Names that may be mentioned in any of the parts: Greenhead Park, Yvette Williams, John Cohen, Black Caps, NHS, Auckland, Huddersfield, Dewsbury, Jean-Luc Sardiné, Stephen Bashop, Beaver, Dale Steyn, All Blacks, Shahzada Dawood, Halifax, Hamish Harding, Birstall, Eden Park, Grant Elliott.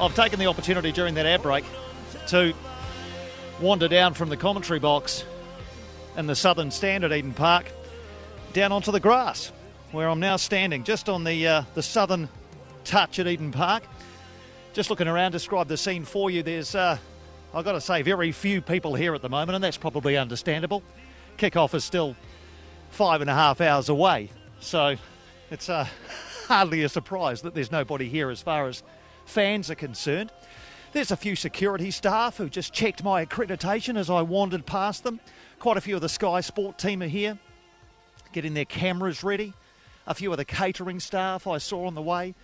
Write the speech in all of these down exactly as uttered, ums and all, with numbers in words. I've taken the opportunity during that ad break to wander down from the commentary box in the Southern Stand at Eden Park down onto the grass, where I'm now standing, just on the uh, the southern touch at Eden Park. Just looking around, describe the scene for you. There's, uh, I've got to say, very few people here at the moment, and that's probably understandable. Kick-off is still five and a half hours away, so it's uh, hardly a surprise that there's nobody here as far as fans are concerned. There's a few security staff who just checked my accreditation as I wandered past them. Quite a few of the Sky Sport team are here, getting their cameras ready. A few of the catering staff I saw on the way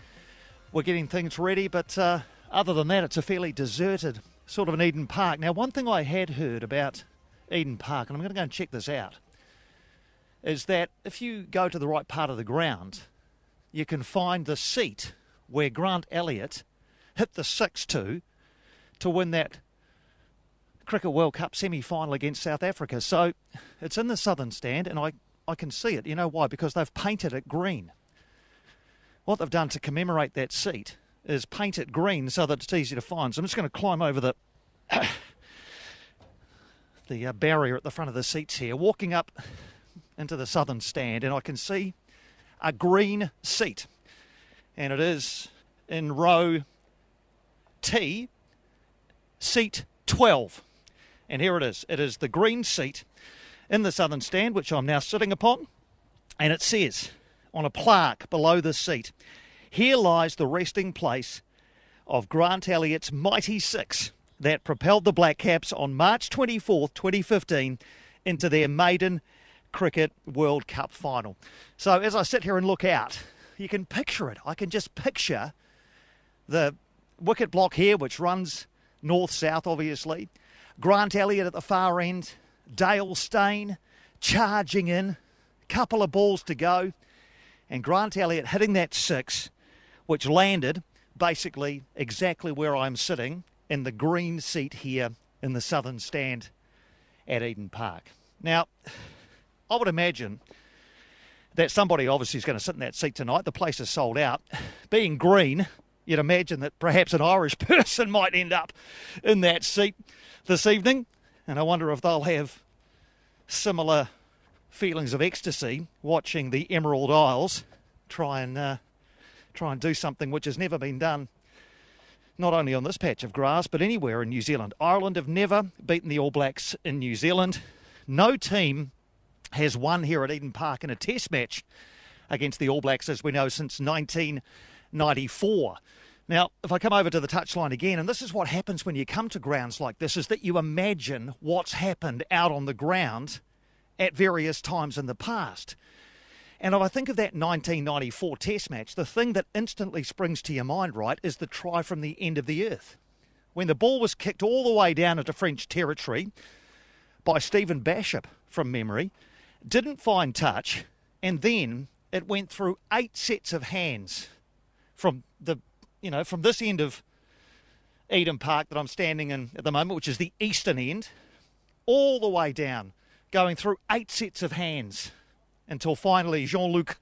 were getting things ready, but uh, other than that, it's a fairly deserted sort of an Eden Park. Now, one thing I had heard about Eden Park, and I'm going to go and check this out, is that if you go to the right part of the ground, you can find the seat where Grant Elliott hit the six two to win that Cricket World Cup semi-final against South Africa. So it's in the Southern Stand, and I, I can see it. You know why? Because they've painted it green. What they've done to commemorate that seat is paint it green so that it's easy to find. So I'm just going to climb over the the uh, barrier at the front of the seats here, walking up into the Southern Stand, and I can see a green seat. And it is in row T, seat twelve. And here it is. It is the green seat in the Southern Stand, which I'm now sitting upon. And it says on a plaque below the seat, "Here lies the resting place of Grant Elliott's mighty six that propelled the Black Caps on March twenty-fourth, twenty fifteen into their maiden Cricket World Cup final." So as I sit here and look out, you can picture it. I can just picture the wicket block here, which runs north-south, obviously. Grant Elliott at the far end, Dale Steyn charging in, couple of balls to go, and Grant Elliott hitting that six, which landed basically exactly where I'm sitting in the green seat here in the Southern Stand at Eden Park. Now, I would imagine that somebody obviously is going to sit in that seat tonight. The place is sold out. Being green, you'd imagine that perhaps an Irish person might end up in that seat this evening. And I wonder if they'll have similar feelings of ecstasy watching the Emerald Isles try and, uh, try and do something which has never been done, not only on this patch of grass, but anywhere in New Zealand. Ireland have never beaten the All Blacks in New Zealand. No team has won here at Eden Park in a test match against the All Blacks, as we know, since nineteen ninety-four. Now, if I come over to the touchline again, and this is what happens when you come to grounds like this, is that you imagine what's happened out on the ground at various times in the past. And if I think of that nineteen ninety-four test match, the thing that instantly springs to your mind, right, is the try from the end of the earth. When the ball was kicked all the way down into French territory by Stephen Bashop, from memory, didn't find touch, and then it went through eight sets of hands from the, you know, from this end of Eden Park that I'm standing in at the moment, which is the eastern end, all the way down, going through eight sets of hands until finally Jean-Luc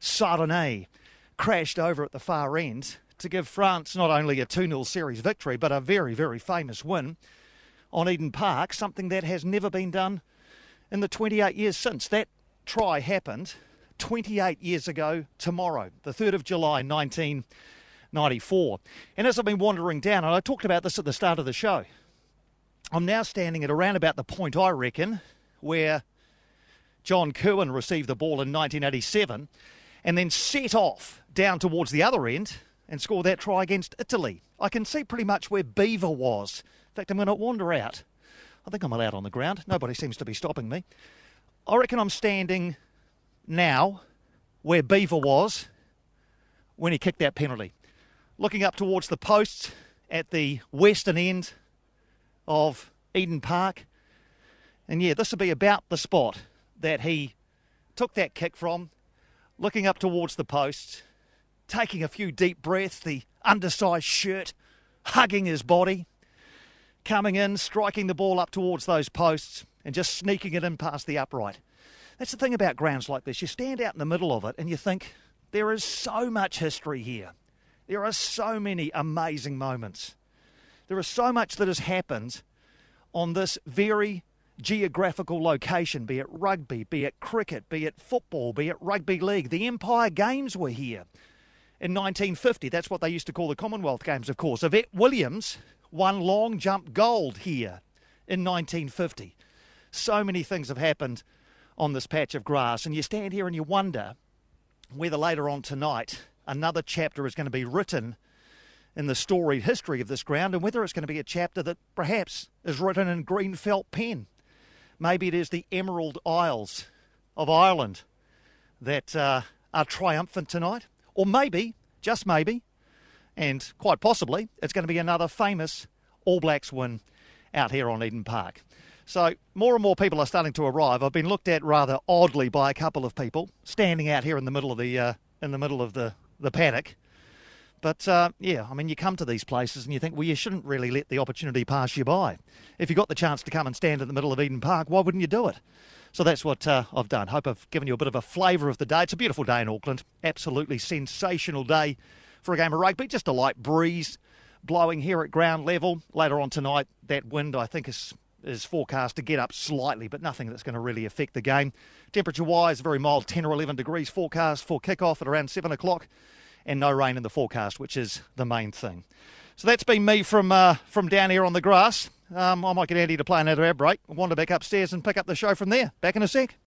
Sardiné crashed over at the far end to give France not only a two nil series victory, but a very, very famous win on Eden Park, something that has never been done in the twenty-eight years since. That try happened twenty-eight years ago tomorrow, the third of July, nineteen ninety-four. And as I've been wandering down, and I talked about this at the start of the show, I'm now standing at around about the point, I reckon, where John Cohen received the ball in nineteen eighty-seven and then set off down towards the other end and scored that try against Italy. I can see pretty much where Beaver was. In fact, I'm going to wander out. I think I'm allowed on the ground. Nobody seems to be stopping me. I reckon I'm standing now where Beaver was when he kicked that penalty, looking up towards the posts at the western end of Eden Park. And yeah, this would be about the spot that he took that kick from, looking up towards the posts, taking a few deep breaths, the undersized shirt hugging his body, coming in, striking the ball up towards those posts and just sneaking it in past the upright. That's the thing about grounds like this. You stand out in the middle of it and you think, there is so much history here. There are so many amazing moments. There is so much that has happened on this very geographical location, be it rugby, be it cricket, be it football, be it rugby league. The Empire Games were here in nineteen fifty. That's what they used to call the Commonwealth Games, of course. Yvette Williams won long jump gold here in nineteen fifty. So many things have happened on this patch of grass, and you stand here and you wonder whether later on tonight another chapter is going to be written in the storied history of this ground, and whether it's going to be a chapter that perhaps is written in green felt pen. Maybe it is the Emerald Isles of Ireland that uh, are triumphant tonight. Or maybe, just maybe, and quite possibly, it's going to be another famous All Blacks win out here on Eden Park. So more and more people are starting to arrive. I've been looked at rather oddly by a couple of people standing out here in the middle of the uh, in the middle of the, the paddock. But, uh, yeah, I mean, you come to these places and you think, well, you shouldn't really let the opportunity pass you by. If you got the chance to come and stand in the middle of Eden Park, why wouldn't you do it? So that's what uh, I've done. Hope I've given you a bit of a flavour of the day. It's a beautiful day in Auckland. Absolutely sensational day for a game of rugby. Just a light breeze blowing here at ground level. Later on tonight, that wind, I think, is, is forecast to get up slightly, but nothing that's going to really affect the game. Temperature-wise, very mild, ten or eleven degrees forecast for kickoff at around seven o'clock. And no rain in the forecast, which is the main thing. So that's been me from uh, from down here on the grass. Um, I might get Andy to play another ad break, wander back upstairs and pick up the show from there. Back in a sec.